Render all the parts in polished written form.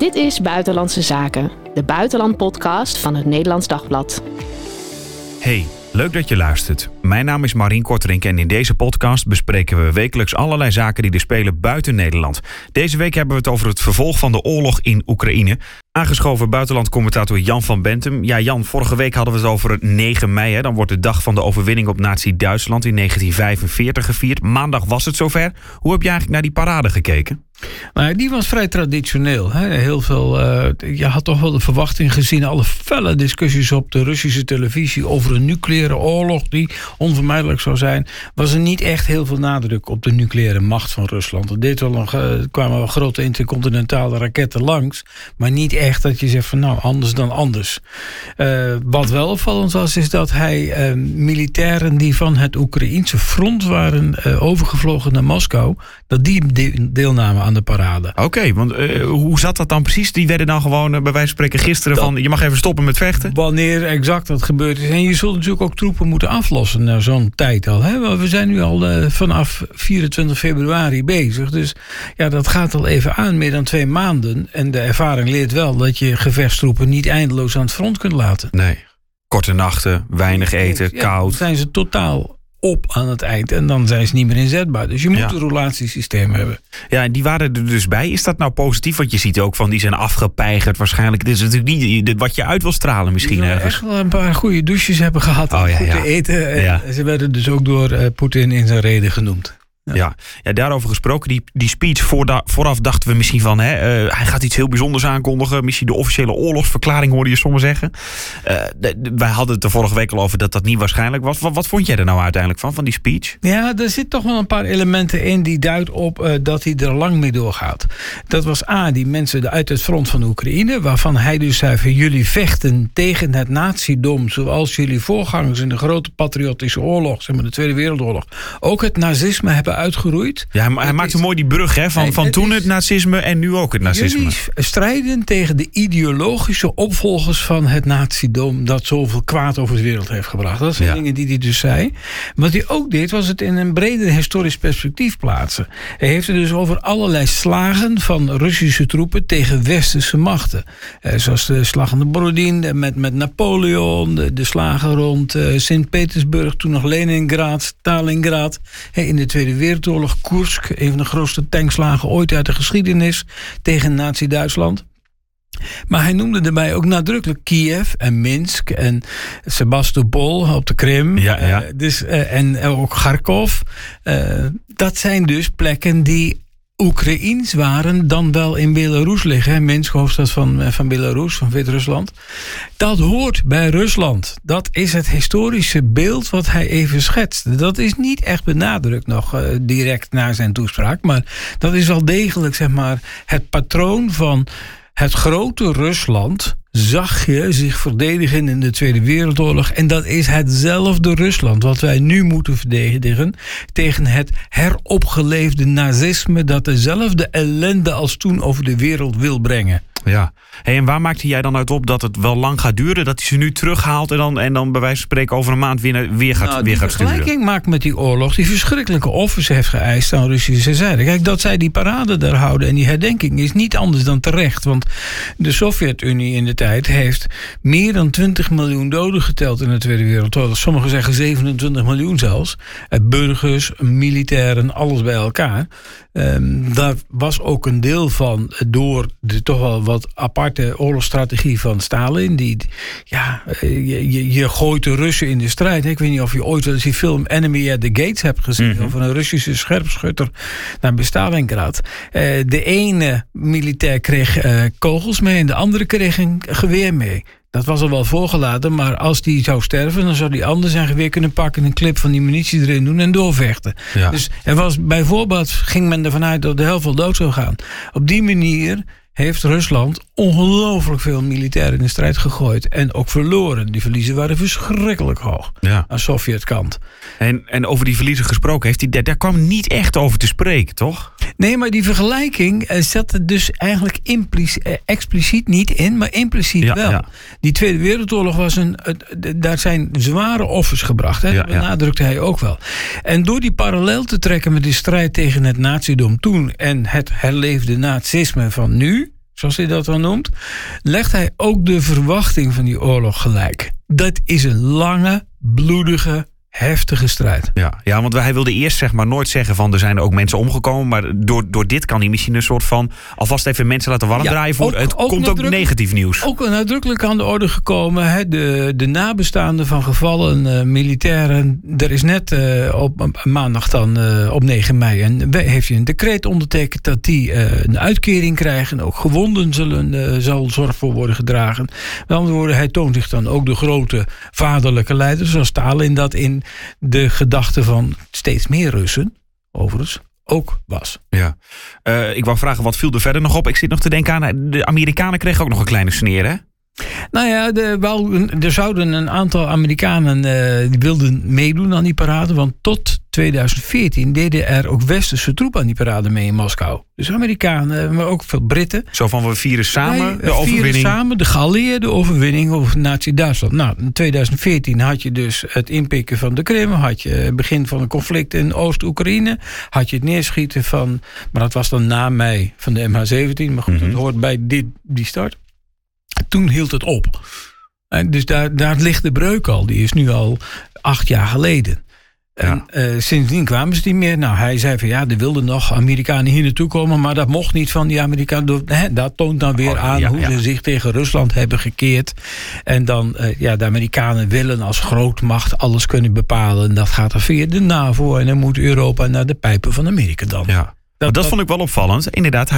Dit is Buitenlandse Zaken, de buitenlandpodcast van het Nederlands Dagblad. Hey, leuk dat je luistert. Mijn naam is Marien Kortrink en in deze podcast bespreken we wekelijks allerlei zaken die er spelen buiten Nederland. Deze week hebben we het over het vervolg van de oorlog in Oekraïne. Aangeschoven buitenlandcommentator Jan van Benthem. Ja Jan, vorige week hadden we het over het 9 mei. Hè? Dan wordt de dag van de overwinning op Nazi-Duitsland in 1945 gevierd. Maandag was het zover. Hoe heb je eigenlijk naar die parade gekeken? Nou, die was vrij traditioneel. Hè? Heel veel, je had toch wel de verwachting gezien, alle felle discussies op de Russische televisie over een nucleaire oorlog die onvermijdelijk zou zijn. Was er niet echt heel veel nadruk op de nucleaire macht van Rusland. Er kwamen wel grote intercontinentale raketten langs, maar niet echt dat je zegt van nou, anders dan anders. Wat wel opvallend was, is dat hij militairen die van het Oekraïense front waren overgevlogen naar Moskou, dat die deelnamen aan de parade. Oké, want hoe zat dat dan precies? Die werden dan gewoon bij wijze van spreken gisteren dat, van je mag even stoppen met vechten? Wanneer exact dat gebeurd is. En je zult natuurlijk ook troepen moeten aflossen naar zo'n tijd al. Hè? Want we zijn nu al vanaf 24 februari bezig. Dus ja, dat gaat al even aan, meer dan 2 maanden. En de ervaring leert wel dat je gevechtstroepen niet eindeloos aan het front kunt laten. Nee, korte nachten, weinig eten, ja, koud. Dan zijn ze totaal op aan het eind en dan zijn ze niet meer inzetbaar. Dus je moet een relatiesysteem hebben. Ja, en die waren er dus bij. Is dat nou positief? Want je ziet ook van die zijn afgepeigerd waarschijnlijk. Dit is natuurlijk niet wat je uit wil stralen misschien ergens. Echt wel een paar goede douches hebben gehad. Oh, ja, goed te eten. En ze werden dus ook door Poetin in zijn reden genoemd. Ja, daarover gesproken. Die speech vooraf dachten we misschien van hij gaat iets heel bijzonders aankondigen. Misschien de officiële oorlogsverklaring hoorde je sommigen zeggen. Wij hadden het er vorige week al over dat dat niet waarschijnlijk was. Wat vond jij er nou uiteindelijk van die speech? Ja, er zit toch wel een paar elementen in die duidt op dat hij er lang mee doorgaat. Dat was A, die mensen uit het front van Oekraïne, waarvan hij dus zei van jullie vechten tegen het nazidom zoals jullie voorgangers in de grote patriotische oorlog, zeg maar de Tweede Wereldoorlog, ook het nazisme hebben uitgeroeid. Ja, hij maakte mooi die brug het nazisme en nu ook het nazisme. Jullie strijden tegen de ideologische opvolgers van het nazidom dat zoveel kwaad over de wereld heeft gebracht. Dat zijn dingen die hij dus zei. Wat hij ook deed was het in een breder historisch perspectief plaatsen. Hij heeft het dus over allerlei slagen van Russische troepen tegen westerse machten. Zoals de slag aan de Borodino met Napoleon, de slagen rond Sint-Petersburg, toen nog Leningrad, Stalingrad. In de Tweede Wereldoorlog, Koersk, een van de grootste tankslagen ooit uit de geschiedenis tegen Nazi-Duitsland. Maar hij noemde daarbij ook nadrukkelijk Kiev en Minsk en Sebastopol op de Krim. Ja. En ook Kharkiv. Dat zijn dus plekken die Oekraïens waren, dan wel in Belarus liggen. Hè? Minsk, hoofdstad van Belarus, van Wit-Rusland. Dat hoort bij Rusland. Dat is het historische beeld wat hij even schetste. Dat is niet echt benadrukt nog direct na zijn toespraak. Maar dat is wel degelijk zeg maar, het patroon van het grote Rusland zag je zich verdedigen in de Tweede Wereldoorlog. En dat is hetzelfde Rusland wat wij nu moeten verdedigen tegen het heropgeleefde nazisme dat dezelfde ellende als toen over de wereld wil brengen. Ja. Hey, en waar maakte jij dan uit op dat het wel lang gaat duren? Dat hij ze nu terughaalt en dan bij wijze van spreken over een maand weer gaat sturen? Nou, die vergelijking maakt met die oorlog die verschrikkelijke offers heeft geëist aan Russische zijde. Kijk, dat zij die parade daar houden en die herdenking is niet anders dan terecht. Want de Sovjet-Unie in de tijd heeft meer dan 20 miljoen doden geteld in de Tweede Wereldoorlog. Sommigen zeggen 27 miljoen zelfs. Burgers, militairen, alles bij elkaar. Daar was ook een deel van door de toch wel wat aparte oorlogsstrategie van Stalin. Je gooit de Russen in de strijd. Ik weet niet of je ooit wel eens die film Enemy at the Gates hebt gezien. Mm-hmm. Over een Russische scherpschutter naar Stalingrad. De ene militair kreeg kogels mee en de andere kreeg een geweer mee. Dat was al wel voorgelaten, maar als die zou sterven, dan zou die ander zijn geweer kunnen pakken, een clip van die munitie erin doen en doorvechten. Ja. Dus er was bijvoorbeeld, ging men ervan uit dat er heel veel dood zou gaan. Op die manier heeft Rusland ongelooflijk veel militairen in de strijd gegooid en ook verloren. Die verliezen waren verschrikkelijk hoog aan Sovjetkant. En over die verliezen gesproken, daar kwam niet echt over te spreken, toch? Nee, maar die vergelijking zat er dus eigenlijk expliciet niet in, maar impliciet wel. Ja. Die Tweede Wereldoorlog was daar zijn zware offers gebracht. Hè? Ja, dat benadrukte hij ook wel. En door die parallel te trekken met die strijd tegen het nazidom toen en het herleefde nazisme van nu, zoals hij dat dan noemt, legt hij ook de verwachting van die oorlog gelijk. Dat is een lange, bloedige, heftige strijd. Ja, want hij wilde eerst zeg maar nooit zeggen van er zijn er ook mensen omgekomen, maar door dit kan hij misschien een soort van alvast even mensen laten warm draaien voor. Het komt ook negatief nieuws. Ook nadrukkelijk aan de orde gekomen. Hè, de nabestaanden van gevallen militairen. Er is net op maandag dan op 9 mei heeft hij een decreet ondertekend dat die een uitkering krijgen. Ook gewonden zal zorg voor worden gedragen. Met andere woorden, hij toont zich dan ook de grote vaderlijke leiders zoals Stalin dat in de gedachte van steeds meer Russen, overigens, ook was. Ja. Ik wou vragen, wat viel er verder nog op? Ik zit nog te denken aan, de Amerikanen kregen ook nog een kleine sneer, hè? Nou ja, er zouden een aantal Amerikanen die wilden meedoen aan die parade, want tot 2014 deden er ook westerse troepen aan die parade mee in Moskou. Dus Amerikanen, maar ook veel Britten. Zo van, we vieren samen de overwinning. Vieren samen de geallieerde overwinning over Nazi-Duitsland. Nou, in 2014 had je dus het inpikken van de Krim, had je het begin van een conflict in Oost-Oekraïne, had je het neerschieten van, maar dat was dan na mei, van de MH17, maar goed, dat hoort bij die start. Toen hield het op. En dus daar ligt de breuk al. Die is nu al 8 jaar geleden. Ja. En sindsdien kwamen ze niet meer. Nou, hij zei van ja, er wilden nog Amerikanen hier naartoe komen, maar dat mocht niet van die Amerikanen. Dat toont dan weer aan hoe ze zich tegen Rusland hebben gekeerd. En dan, de Amerikanen willen als grootmacht alles kunnen bepalen. En dat gaat dan via de NAVO. En dan moet Europa naar de pijpen van Amerika dan. Ja. Dat vond ik wel opvallend. Inderdaad,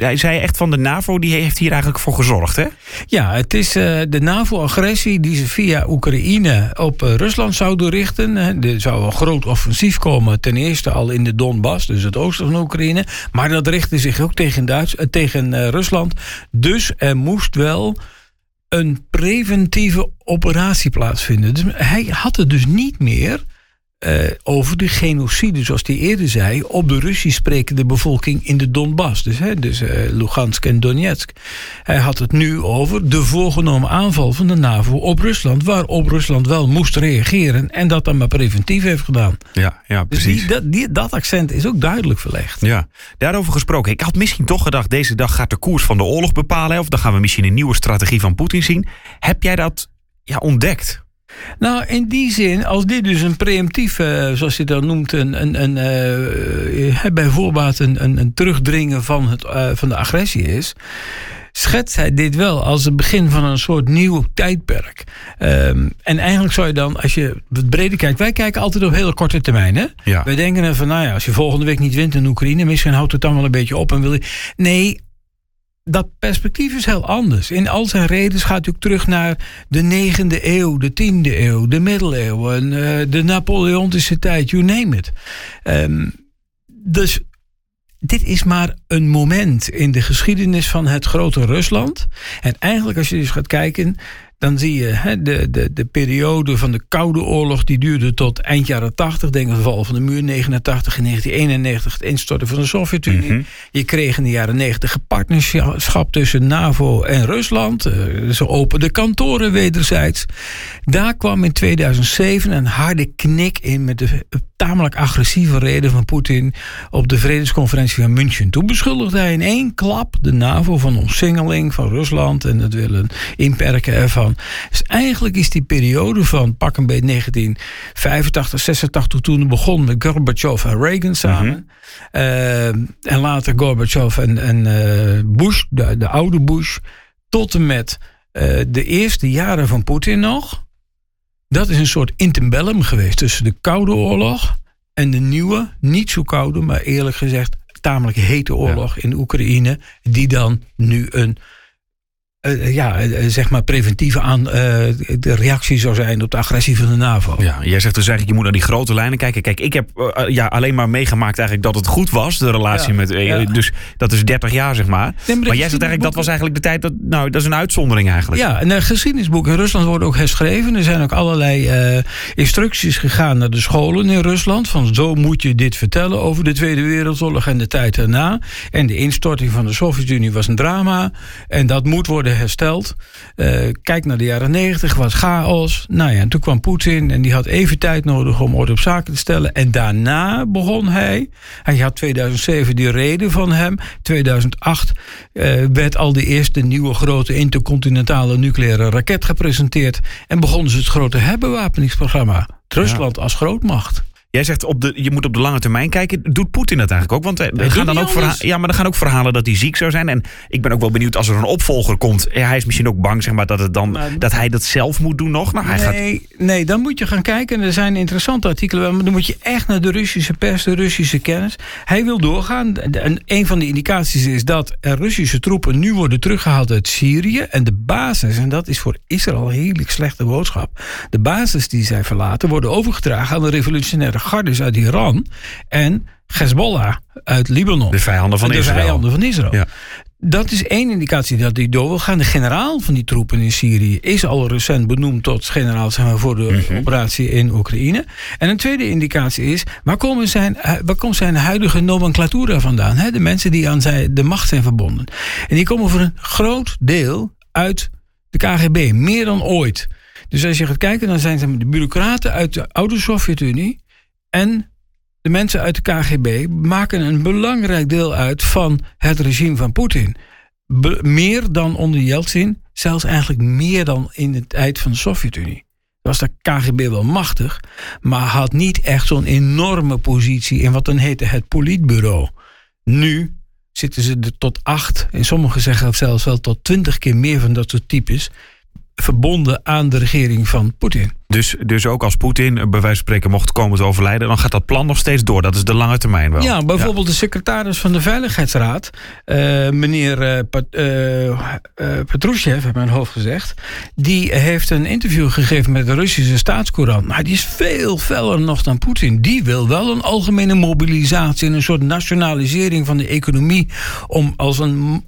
hij zei echt van de NAVO, die heeft hier eigenlijk voor gezorgd, hè? Ja, het is de NAVO-agressie die ze via Oekraïne op Rusland zouden richten. Er zou een groot offensief komen, ten eerste al in de Donbass, dus het oosten van Oekraïne. Maar dat richtte zich ook tegen Rusland. Dus er moest wel een preventieve operatie plaatsvinden. Dus hij had het dus niet meer over de genocide, zoals hij eerder zei, op de Russisch sprekende bevolking in de Donbass. Dus Lugansk en Donetsk. Hij had het nu over de voorgenomen aanval van de NAVO op Rusland, waarop Rusland wel moest reageren en dat dan maar preventief heeft gedaan. Ja, precies. Dus dat accent is ook duidelijk verlegd. Ja, daarover gesproken. Ik had misschien toch gedacht, deze dag gaat de koers van de oorlog bepalen, of dan gaan we misschien een nieuwe strategie van Poetin zien. Heb jij dat ontdekt? Nou, in die zin, als dit dus een preemptief, zoals je dat noemt, bij voorbaat een terugdringen van de agressie is, schetst hij dit wel als het begin van een soort nieuw tijdperk. En eigenlijk zou je dan, als je wat breder kijkt, wij kijken altijd op hele korte termijn, hè? Ja. Wij denken van, als je volgende week niet wint in Oekraïne, misschien houdt het dan wel een beetje op en wil je... Nee. Dat perspectief is heel anders. In al zijn redens gaat u ook terug naar de 9e eeuw, de 10e eeuw, de middeleeuwen, de Napoleontische tijd, you name it. Dus dit is maar een moment in de geschiedenis van het grote Rusland. En eigenlijk als je dus gaat kijken, dan zie je de periode van de Koude Oorlog, die duurde tot eind jaren 80. Denk aan de val van de muur, 89 en 1991, het instorten van de Sovjet-Unie. Je kreeg in de jaren 90 een partnerschap tussen NAVO en Rusland. Ze openden kantoren wederzijds. Daar kwam in 2007 een harde knik in met de tamelijk agressieve reden van Poetin op de vredesconferentie van München. Toen beschuldigde hij in één klap de NAVO van omsingeling van Rusland en het willen inperken ervan. Dus eigenlijk is die periode van pak een beetje 1985, 86... toen het begon met Gorbachev en Reagan samen. En later Gorbachev en Bush, de oude Bush, tot en met de eerste jaren van Poetin nog. Dat is een soort interbellum geweest tussen de Koude Oorlog en de nieuwe, niet zo koude, maar eerlijk gezegd tamelijk hete oorlog in Oekraïne, die dan nu een zeg maar preventieve de reactie zou zijn op de agressie van de NAVO. Ja, jij zegt dus eigenlijk, je moet naar die grote lijnen kijken. Kijk, ik heb alleen maar meegemaakt eigenlijk dat het goed was, de relatie met... Dus dat is 30 jaar, zeg maar. Nee, maar jij zegt eigenlijk, dat was eigenlijk de tijd... dat is een uitzondering eigenlijk. Ja, en geschiedenisboeken in Rusland worden ook herschreven. Er zijn ook allerlei instructies gegaan naar de scholen in Rusland, van zo moet je dit vertellen over de Tweede Wereldoorlog en de tijd daarna. En de instorting van de Sovjet-Unie was een drama. En dat moet worden hersteld. Kijk naar de jaren 90, was chaos. Nou ja, en toen kwam Poetin en die had even tijd nodig om orde op zaken te stellen. En daarna begon hij. Hij had 2007 die reden van hem. 2008 werd al de eerste nieuwe grote intercontinentale nucleaire raket gepresenteerd. En begonnen ze het grote herbewapeningsprogramma. Rusland als grootmacht. Jij zegt, je moet op de lange termijn kijken. Doet Poetin dat eigenlijk ook? Want er gaan ook verhalen dat hij ziek zou zijn. En ik ben ook wel benieuwd als er een opvolger komt. Ja, hij is misschien ook bang dat hij dat zelf moet doen nog. Nou, nee, dan moet je gaan kijken. Er zijn interessante artikelen. Maar dan moet je echt naar de Russische pers, de Russische kennis. Hij wil doorgaan. En een van de indicaties is dat er Russische troepen nu worden teruggehaald uit Syrië. En de basis, en dat is voor Israël een heerlijk slechte boodschap. De basis die zij verlaten worden overgedragen aan de revolutionaire gardes uit Iran en Hezbollah uit Libanon. De vijanden van Israël. Ja. Dat is één indicatie dat die door wil gaan. De generaal van die troepen in Syrië is al recent benoemd tot generaal voor de operatie in Oekraïne. En een tweede indicatie is, waar komt zijn huidige nomenclatura vandaan? De mensen die aan de macht zijn verbonden. En die komen voor een groot deel uit de KGB, meer dan ooit. Dus als je gaat kijken, dan zijn ze de bureaucraten uit de oude Sovjet-Unie. En de mensen uit de KGB maken een belangrijk deel uit van het regime van Poetin. Meer dan onder Yeltsin, zelfs eigenlijk meer dan in de tijd van de Sovjet-Unie. Was de KGB wel machtig, maar had niet echt zo'n enorme positie in wat dan heette het politbureau. Nu zitten ze er tot 8, en sommigen zeggen zelfs wel tot 20 keer meer van dat soort types, verbonden aan de regering van Poetin. Dus ook als Poetin bij wijze van spreken mocht komen te overlijden, dan gaat dat plan nog steeds door. Dat is de lange termijn wel. Ja, bijvoorbeeld de secretaris van de Veiligheidsraad, meneer Petrushev, heb mijn hoofd gezegd, die heeft een interview gegeven met de Russische staatscourant. Maar die is veel feller nog dan Poetin. Die wil wel een algemene mobilisatie en een soort nationalisering van de economie om als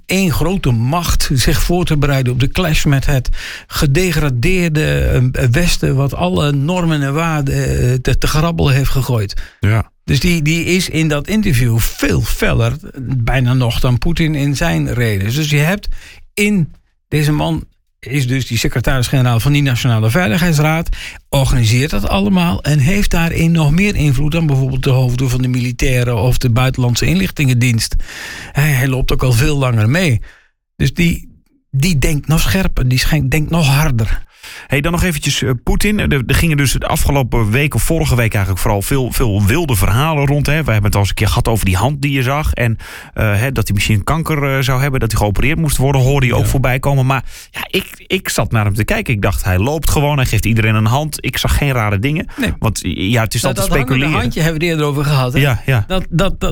één grote macht zich voor te bereiden op de clash met het gedegradeerde Westen, wat alle normen en waarden te grabbel heeft gegooid. Ja. Dus die is in dat interview veel feller, bijna nog, dan Poetin in zijn redes. Dus je hebt in deze man, is dus die secretaris-generaal van die Nationale Veiligheidsraad, organiseert dat allemaal en heeft daarin nog meer invloed dan bijvoorbeeld de hoofden van de militairen of de buitenlandse inlichtingendienst. Hij loopt ook al veel langer mee. Dus die denkt nog scherper, die denkt nog harder. Hey, dan nog eventjes Poetin. Er gingen dus de afgelopen week of vorige week eigenlijk vooral veel wilde verhalen rond. Hè. Wij hebben het al eens een keer gehad over die hand die je zag. En dat hij misschien kanker zou hebben, dat hij geopereerd moest worden. Hoorde hij ook voorbij komen. Maar ja, ik zat naar hem te kijken. Ik dacht, hij loopt gewoon. Hij geeft iedereen een hand. Ik zag geen rare dingen. Nee. Want ja, het is altijd speculeren. Dat handje hebben we het eerder over gehad. Ja.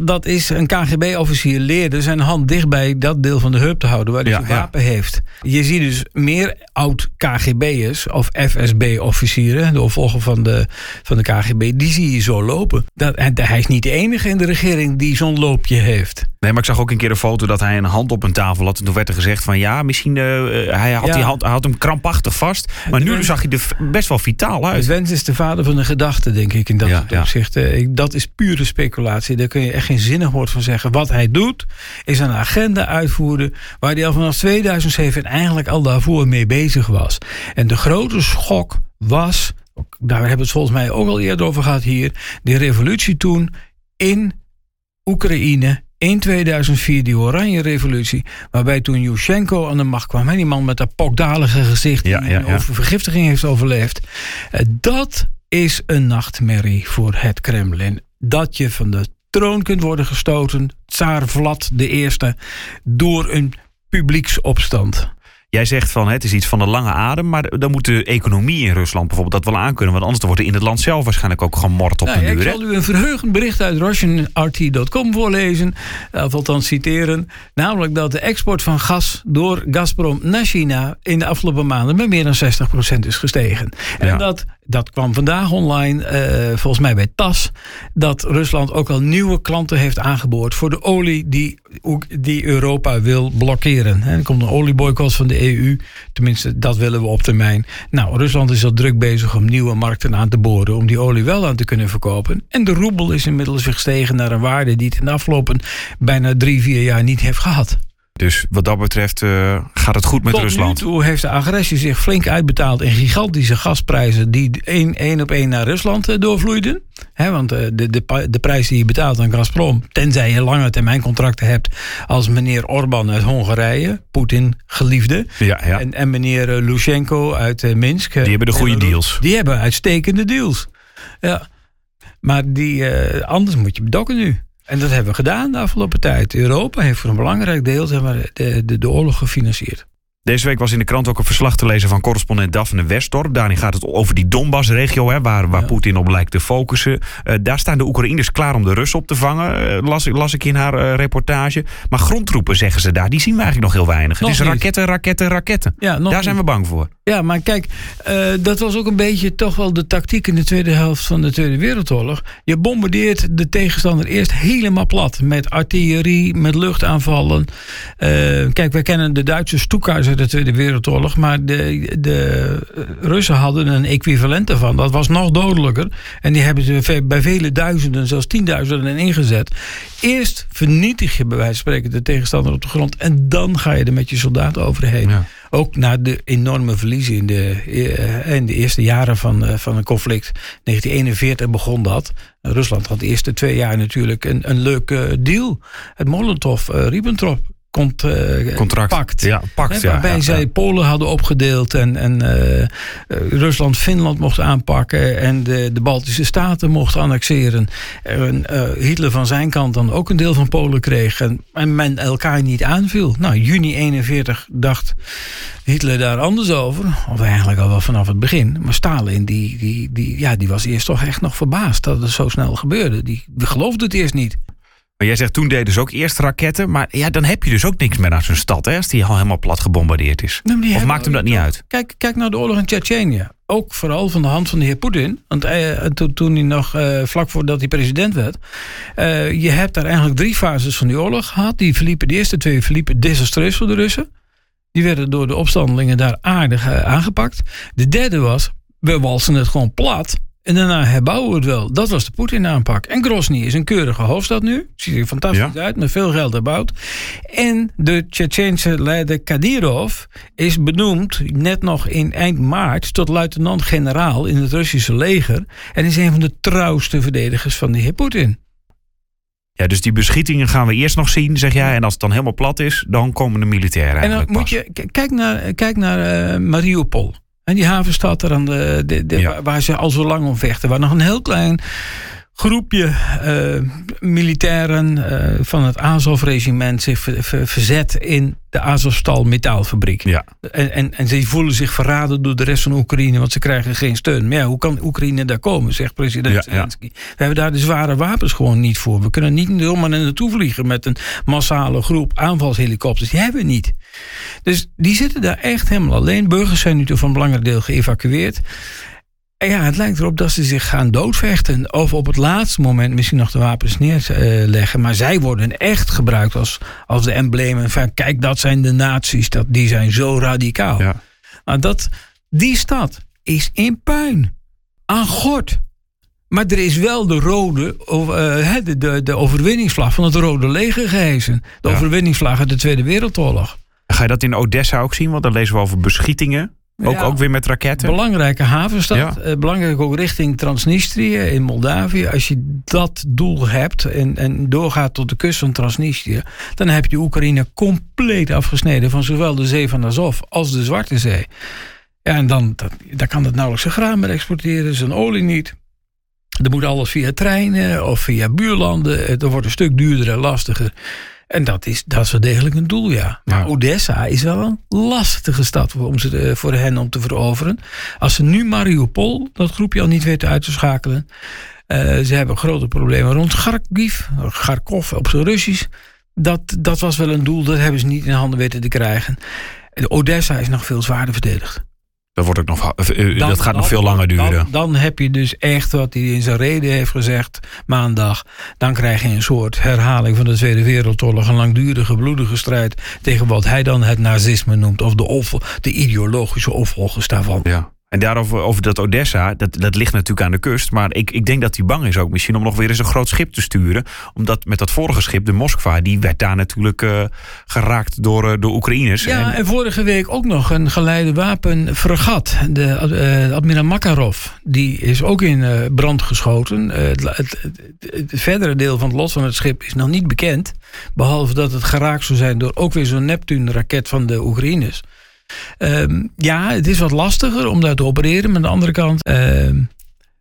Dat is een KGB-officier leerde zijn hand dichtbij dat deel van de heup te houden waar hij zijn wapen heeft. Je ziet dus meer oud-KGB'ers of FSB-officieren, de opvolger van de KGB, die zie je zo lopen. Hij is niet de enige in de regering die zo'n loopje heeft. Nee, maar ik zag ook een keer een foto dat hij een hand op een tafel had. En toen werd er gezegd van hij had hem krampachtig vast. Maar nu zag hij er best wel vitaal uit. De wens is de vader van de gedachte, denk ik, in dat opzicht. Dat is pure speculatie. Daar kun je echt geen zinnig woord van zeggen. Wat hij doet, is een agenda uitvoeren waar hij al vanaf 2007 en eigenlijk al daarvoor mee bezig was. En de grote schok was, daar hebben we het volgens mij ook al eerder over gehad hier, die revolutie toen in Oekraïne in 2004, die Oranje-revolutie, waarbij toen Yushchenko aan de macht kwam, en die man met dat pokdalige gezicht die over vergiftiging heeft overleefd. Dat is een nachtmerrie voor het Kremlin. Dat je van de troon kunt worden gestoten, tsaar Vlad I, door een publieksopstand. Jij zegt van het is iets van de lange adem, maar dan moet de economie in Rusland bijvoorbeeld dat wel aankunnen. Want anders wordt er in het land zelf waarschijnlijk ook gemord op de duur. Ik zal u een verheugend bericht uit RussianRT.com voorlezen, of althans citeren. Namelijk dat de export van gas door Gazprom naar China in de afgelopen maanden met meer dan 60% is gestegen. En dat kwam vandaag online, volgens mij bij TAS, dat Rusland ook al nieuwe klanten heeft aangeboord voor de olie die Europa wil blokkeren. Er komt een olieboycott van de EU, tenminste dat willen we op termijn. Nou, Rusland is al druk bezig om nieuwe markten aan te boren, om die olie wel aan te kunnen verkopen. En de roebel is inmiddels weer gestegen naar een waarde die het in de afgelopen bijna 3-4 jaar niet heeft gehad. Dus wat dat betreft gaat het goed met Rusland. Tot nu toe heeft de agressie zich flink uitbetaald in gigantische gasprijzen die één op één naar Rusland doorvloeiden. He, want de prijs die je betaalt aan Gazprom, tenzij je lange termijn contracten hebt als meneer Orbán uit Hongarije, Poetin geliefde, ja. En meneer Yushchenko uit Minsk. Die hebben de goede deals. Die hebben uitstekende deals. Ja. Maar anders moet je bedokken nu. En dat hebben we gedaan de afgelopen tijd. Europa heeft voor een belangrijk deel de oorlog gefinancierd. Deze week was in de krant ook een verslag te lezen van correspondent Dag van de Westdorp. Daarin gaat het over die Donbass-regio, waar ja. Poetin op lijkt te focussen. Daar staan de Oekraïners klaar om de Russen op te vangen, las ik in haar reportage. Maar grondtroepen, zeggen ze daar, die zien we eigenlijk nog heel weinig. Het is raketten. Ja, daar zijn we bang voor. Ja, maar kijk, dat was ook een beetje toch wel de tactiek in de tweede helft van de Tweede Wereldoorlog. Je bombardeert de tegenstander eerst helemaal plat. Met artillerie, met luchtaanvallen. Kijk, wij kennen de Duitse Stuka's uit de Tweede Wereldoorlog. Maar de Russen hadden een equivalent daarvan. Dat was nog dodelijker. En die hebben ze bij vele duizenden, zelfs 10.000 ingezet. Eerst vernietig je bij wijze van spreken de tegenstander op de grond. En dan ga je er met je soldaten overheen. Ja. Ook na de enorme verliezen in de eerste jaren van een conflict. 1941 begon dat. Rusland had de eerste 2 jaar natuurlijk een leuke deal. Het Molotov-Ribbentrop. Pact. Ja, waarbij zij Polen hadden opgedeeld en Rusland Finland mocht aanpakken en de Baltische Staten mocht annexeren. Hitler van zijn kant dan ook een deel van Polen kreeg en men elkaar niet aanviel. Nou, juni 1941 dacht Hitler daar anders over, of eigenlijk al wel vanaf het begin. Maar Stalin die was eerst toch echt nog verbaasd dat het zo snel gebeurde. Die geloofde het eerst niet. Maar jij zegt, toen deden ze ook eerst raketten. Maar ja, dan heb je dus ook niks meer aan zo'n stad, hè, als die al helemaal plat gebombardeerd is. Nee, of maakt hem dat niet uit? Kijk naar de oorlog in Tsjetsjenië. Ook vooral van de hand van de heer Poetin. Want toen hij nog, vlak voordat hij president werd... je hebt daar eigenlijk 3 fases van die oorlog gehad. De eerste 2 verliepen desastreus voor de Russen. Die werden door de opstandelingen daar aardig aangepakt. De derde was, we walsen het gewoon plat... En daarna herbouwen we het wel. Dat was de Poetin-aanpak. En Grozny is een keurige hoofdstad nu. Ziet er fantastisch uit, met veel geld herbouwd. En de Tsjetsjeense leider Kadyrov is benoemd... net nog in eind maart tot luitenant-generaal in het Russische leger... en is een van de trouwste verdedigers van de heer Poetin. Ja, dus die beschietingen gaan we eerst nog zien, zeg jij. En als het dan helemaal plat is, dan komen de militairen eigenlijk pas. En dan moet je... Kijk naar Mariupol. En die havenstad er aan waar ze al zo lang om vechten. Waar nog een heel klein groepje militairen van het Azov-regiment... zich verzet in de Azovstal metaalfabriek. Ja. En ze voelen zich verraden door de rest van Oekraïne... want ze krijgen geen steun. Maar ja, hoe kan Oekraïne daar komen, zegt president Zelensky. We hebben daar de zware wapens gewoon niet voor. We kunnen niet zomaar naartoe vliegen... met een massale groep aanvalshelikopters. Die hebben we niet. Dus die zitten daar echt helemaal alleen. Burgers zijn nu toch van een belangrijk deel geëvacueerd... En ja, het lijkt erop dat ze zich gaan doodvechten. Of op het laatste moment misschien nog de wapens neerleggen. Maar zij worden echt gebruikt als de emblemen van... kijk, dat zijn de nazi's, die zijn zo radicaal. Ja. Nou, die stad is in puin. Aan God. Maar er is wel de rode, de overwinningsvlag van het Rode Leger gehesen. De overwinningsvlag uit de Tweede Wereldoorlog. Ga je dat in Odessa ook zien? Want dan lezen we over beschietingen. Ook weer met raketten. Belangrijke havenstad. Ja. Belangrijk ook richting Transnistrië in Moldavië. Als je dat doel hebt en doorgaat tot de kust van Transnistrië... dan heb je Oekraïne compleet afgesneden... van zowel de zee van Azov als de Zwarte Zee. Ja, en dan kan het nauwelijks zijn graan meer exporteren, zijn olie niet. Er moet alles via treinen of via buurlanden. Het wordt een stuk duurder en lastiger... En dat is wel degelijk een doel, ja. Maar Odessa is wel een lastige stad voor hen om te veroveren. Als ze nu Mariupol, dat groepje, al niet weten uit te schakelen. Ze hebben grote problemen rond Kharkiv, Kharkov op zijn Russisch. Dat was wel een doel, dat hebben ze niet in handen weten te krijgen. Odessa is nog veel zwaarder verdedigd. Dat gaat nog veel langer duren. Dan heb je dus echt wat hij in zijn reden heeft gezegd maandag. Dan krijg je een soort herhaling van de Tweede Wereldoorlog. Een langdurige, bloedige strijd tegen wat hij dan het nazisme noemt. Of de ideologische opvolgers daarvan. Ja. En daarover over dat Odessa, dat ligt natuurlijk aan de kust. Maar ik denk dat hij bang is ook misschien om nog weer eens een groot schip te sturen. Omdat met dat vorige schip, de Moskva, die werd daar natuurlijk geraakt door Oekraïners. Ja, en vorige week ook nog een geleide wapenfregat. De admiraal Makarov, die is ook in brand geschoten. Het verdere deel van het lot van het schip is nog niet bekend. Behalve dat het geraakt zou zijn door ook weer zo'n Neptune-raket van de Oekraïners. Ja, het is wat lastiger om daar te opereren. Maar aan de andere kant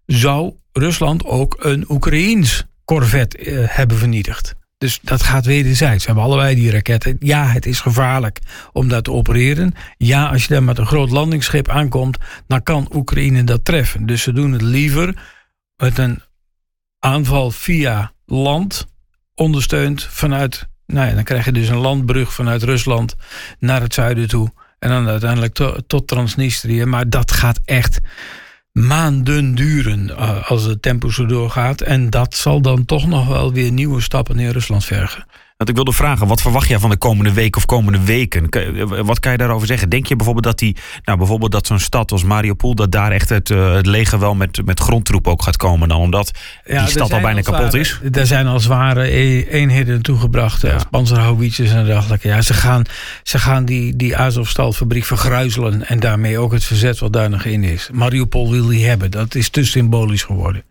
zou Rusland ook een Oekraïns corvet hebben vernietigd. Dus dat gaat wederzijds. Ze hebben allebei die raketten. Ja, het is gevaarlijk om daar te opereren. Ja, als je daar met een groot landingsschip aankomt, dan kan Oekraïne dat treffen. Dus ze doen het liever met een aanval via land, ondersteund vanuit... Nou ja, dan krijg je dus een landbrug vanuit Rusland naar het zuiden toe. En dan uiteindelijk tot Transnistrië. Maar dat gaat echt maanden duren als het tempo zo doorgaat. En dat zal dan toch nog wel weer nieuwe stappen in Rusland vergen. Want ik wilde vragen, wat verwacht jij van de komende week of komende weken? Wat kan je daarover zeggen? Denk je bijvoorbeeld dat bijvoorbeeld dat zo'n stad als Mariupol, dat daar echt het leger wel met grondtroepen ook gaat komen dan? Omdat die stad al bijna kapot is? Er zijn al zware eenheden toegebracht. Ja. Panzerhouwitsers en dergelijke. Ja, ze gaan die Azovstal-fabriek vergruizelen en daarmee ook het verzet wat daar nog in is. Mariupol wil die hebben. Dat is te symbolisch geworden.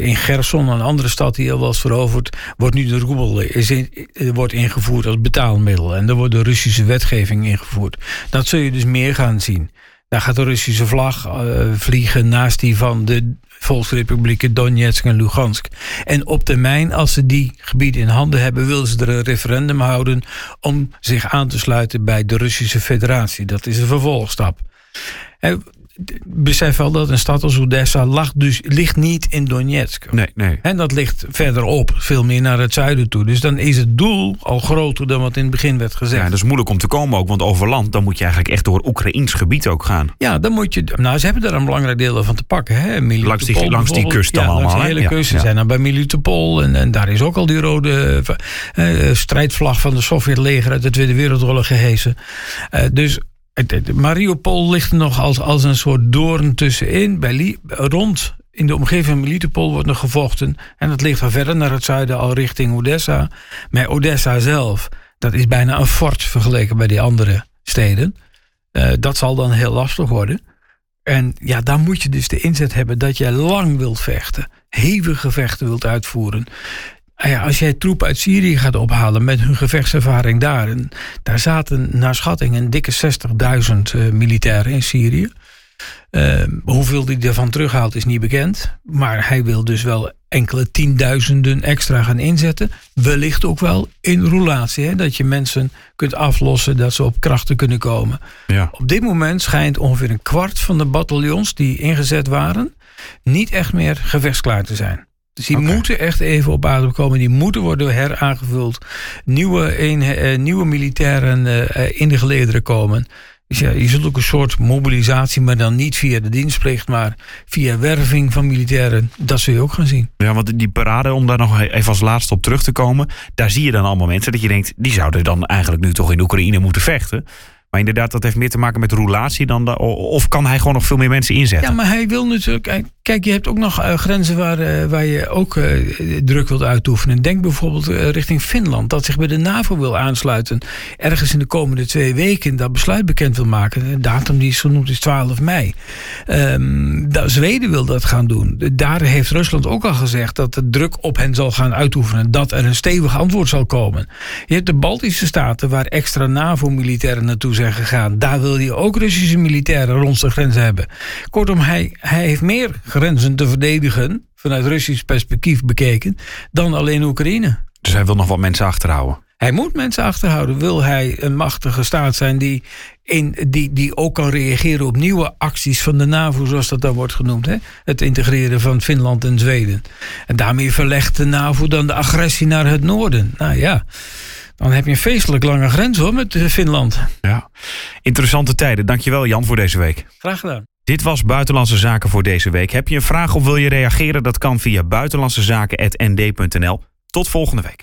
In Gerson, een andere stad die al was veroverd, wordt nu de roebel wordt ingevoerd als betaalmiddel. En er wordt de Russische wetgeving ingevoerd. Dat zul je dus meer gaan zien. Daar gaat de Russische vlag vliegen naast die van de volksrepublieken Donetsk en Lugansk. En op termijn, als ze die gebieden in handen hebben, willen ze er een referendum houden om zich aan te sluiten bij de Russische Federatie. Dat is de vervolgstap. Besef wel dat een stad als Odessa ligt niet in Donetsk. Nee. En dat ligt verderop, veel meer naar het zuiden toe. Dus dan is het doel al groter dan wat in het begin werd gezegd. Ja, dat is moeilijk om te komen ook, want over land dan moet je eigenlijk echt door Oekraïns gebied ook gaan. Ja, dan moet je... Nou, ze hebben daar een belangrijk deel van te pakken. Hè? Langs die kust dan allemaal. Langs de hele kust. Ze zijn dan bij Mariupol en daar is ook al die rode strijdvlag van de Sovjetleger uit de Tweede Wereldoorlog gehesen. Dus Mariupol ligt nog als een soort doorn tussenin. Rond in de omgeving van Mariupol wordt nog gevochten. En dat ligt al verder naar het zuiden, al richting Odessa. Maar Odessa zelf, dat is bijna een fort vergeleken bij die andere steden. Dat zal dan heel lastig worden. En ja, dan moet je dus de inzet hebben dat jij lang wilt vechten. Hevige gevechten wilt uitvoeren. Ja, als jij troepen uit Syrië gaat ophalen met hun gevechtservaring daar. En daar zaten naar schatting een dikke 60.000 militairen in Syrië. Hoeveel die ervan terughaalt is niet bekend. Maar hij wil dus wel enkele tienduizenden extra gaan inzetten. Wellicht ook wel in roulatie. Hè? Dat je mensen kunt aflossen, dat ze op krachten kunnen komen. Ja. Op dit moment schijnt ongeveer een kwart van de bataljons die ingezet waren niet echt meer gevechtsklaar te zijn. Dus die moeten echt even op adem komen. Die moeten worden heraangevuld. Nieuwe militairen in de gelederen komen. Dus ja, je zult ook een soort mobilisatie, maar dan niet via de dienstplicht, maar via werving van militairen. Dat zul je ook gaan zien. Ja, want die parade, om daar nog even als laatste op terug te komen, daar zie je dan allemaal mensen dat je denkt, die zouden dan eigenlijk nu toch in Oekraïne moeten vechten. Maar inderdaad, dat heeft meer te maken met roulatie dan of kan hij gewoon nog veel meer mensen inzetten? Ja, maar hij wil natuurlijk... Kijk, je hebt ook nog grenzen waar je ook druk wilt uitoefenen. Denk bijvoorbeeld richting Finland, dat zich bij de NAVO wil aansluiten. Ergens in de komende 2 weken dat besluit bekend wil maken. De datum die is genoemd is 12 mei. Zweden wil dat gaan doen. Daar heeft Rusland ook al gezegd dat de druk op hen zal gaan uitoefenen. Dat er een stevig antwoord zal komen. Je hebt de Baltische Staten waar extra NAVO-militairen naartoe zijn gegaan. Daar wil je ook Russische militairen rond zijn grens hebben. Kortom, hij heeft meer grenzen te verdedigen, vanuit Russisch perspectief bekeken, dan alleen Oekraïne. Dus hij wil nog wat mensen achterhouden? Hij moet mensen achterhouden. Wil hij een machtige staat zijn die ook kan reageren op nieuwe acties van de NAVO, zoals dat dan wordt genoemd. Hè? Het integreren van Finland en Zweden. En daarmee verlegt de NAVO dan de agressie naar het noorden. Nou ja, dan heb je een feestelijk lange grens hoor met Finland. Ja, interessante tijden. Dankjewel Jan voor deze week. Graag gedaan. Dit was Buitenlandse Zaken voor deze week. Heb je een vraag of wil je reageren? Dat kan via buitenlandscezaken@nd.nl. Tot volgende week.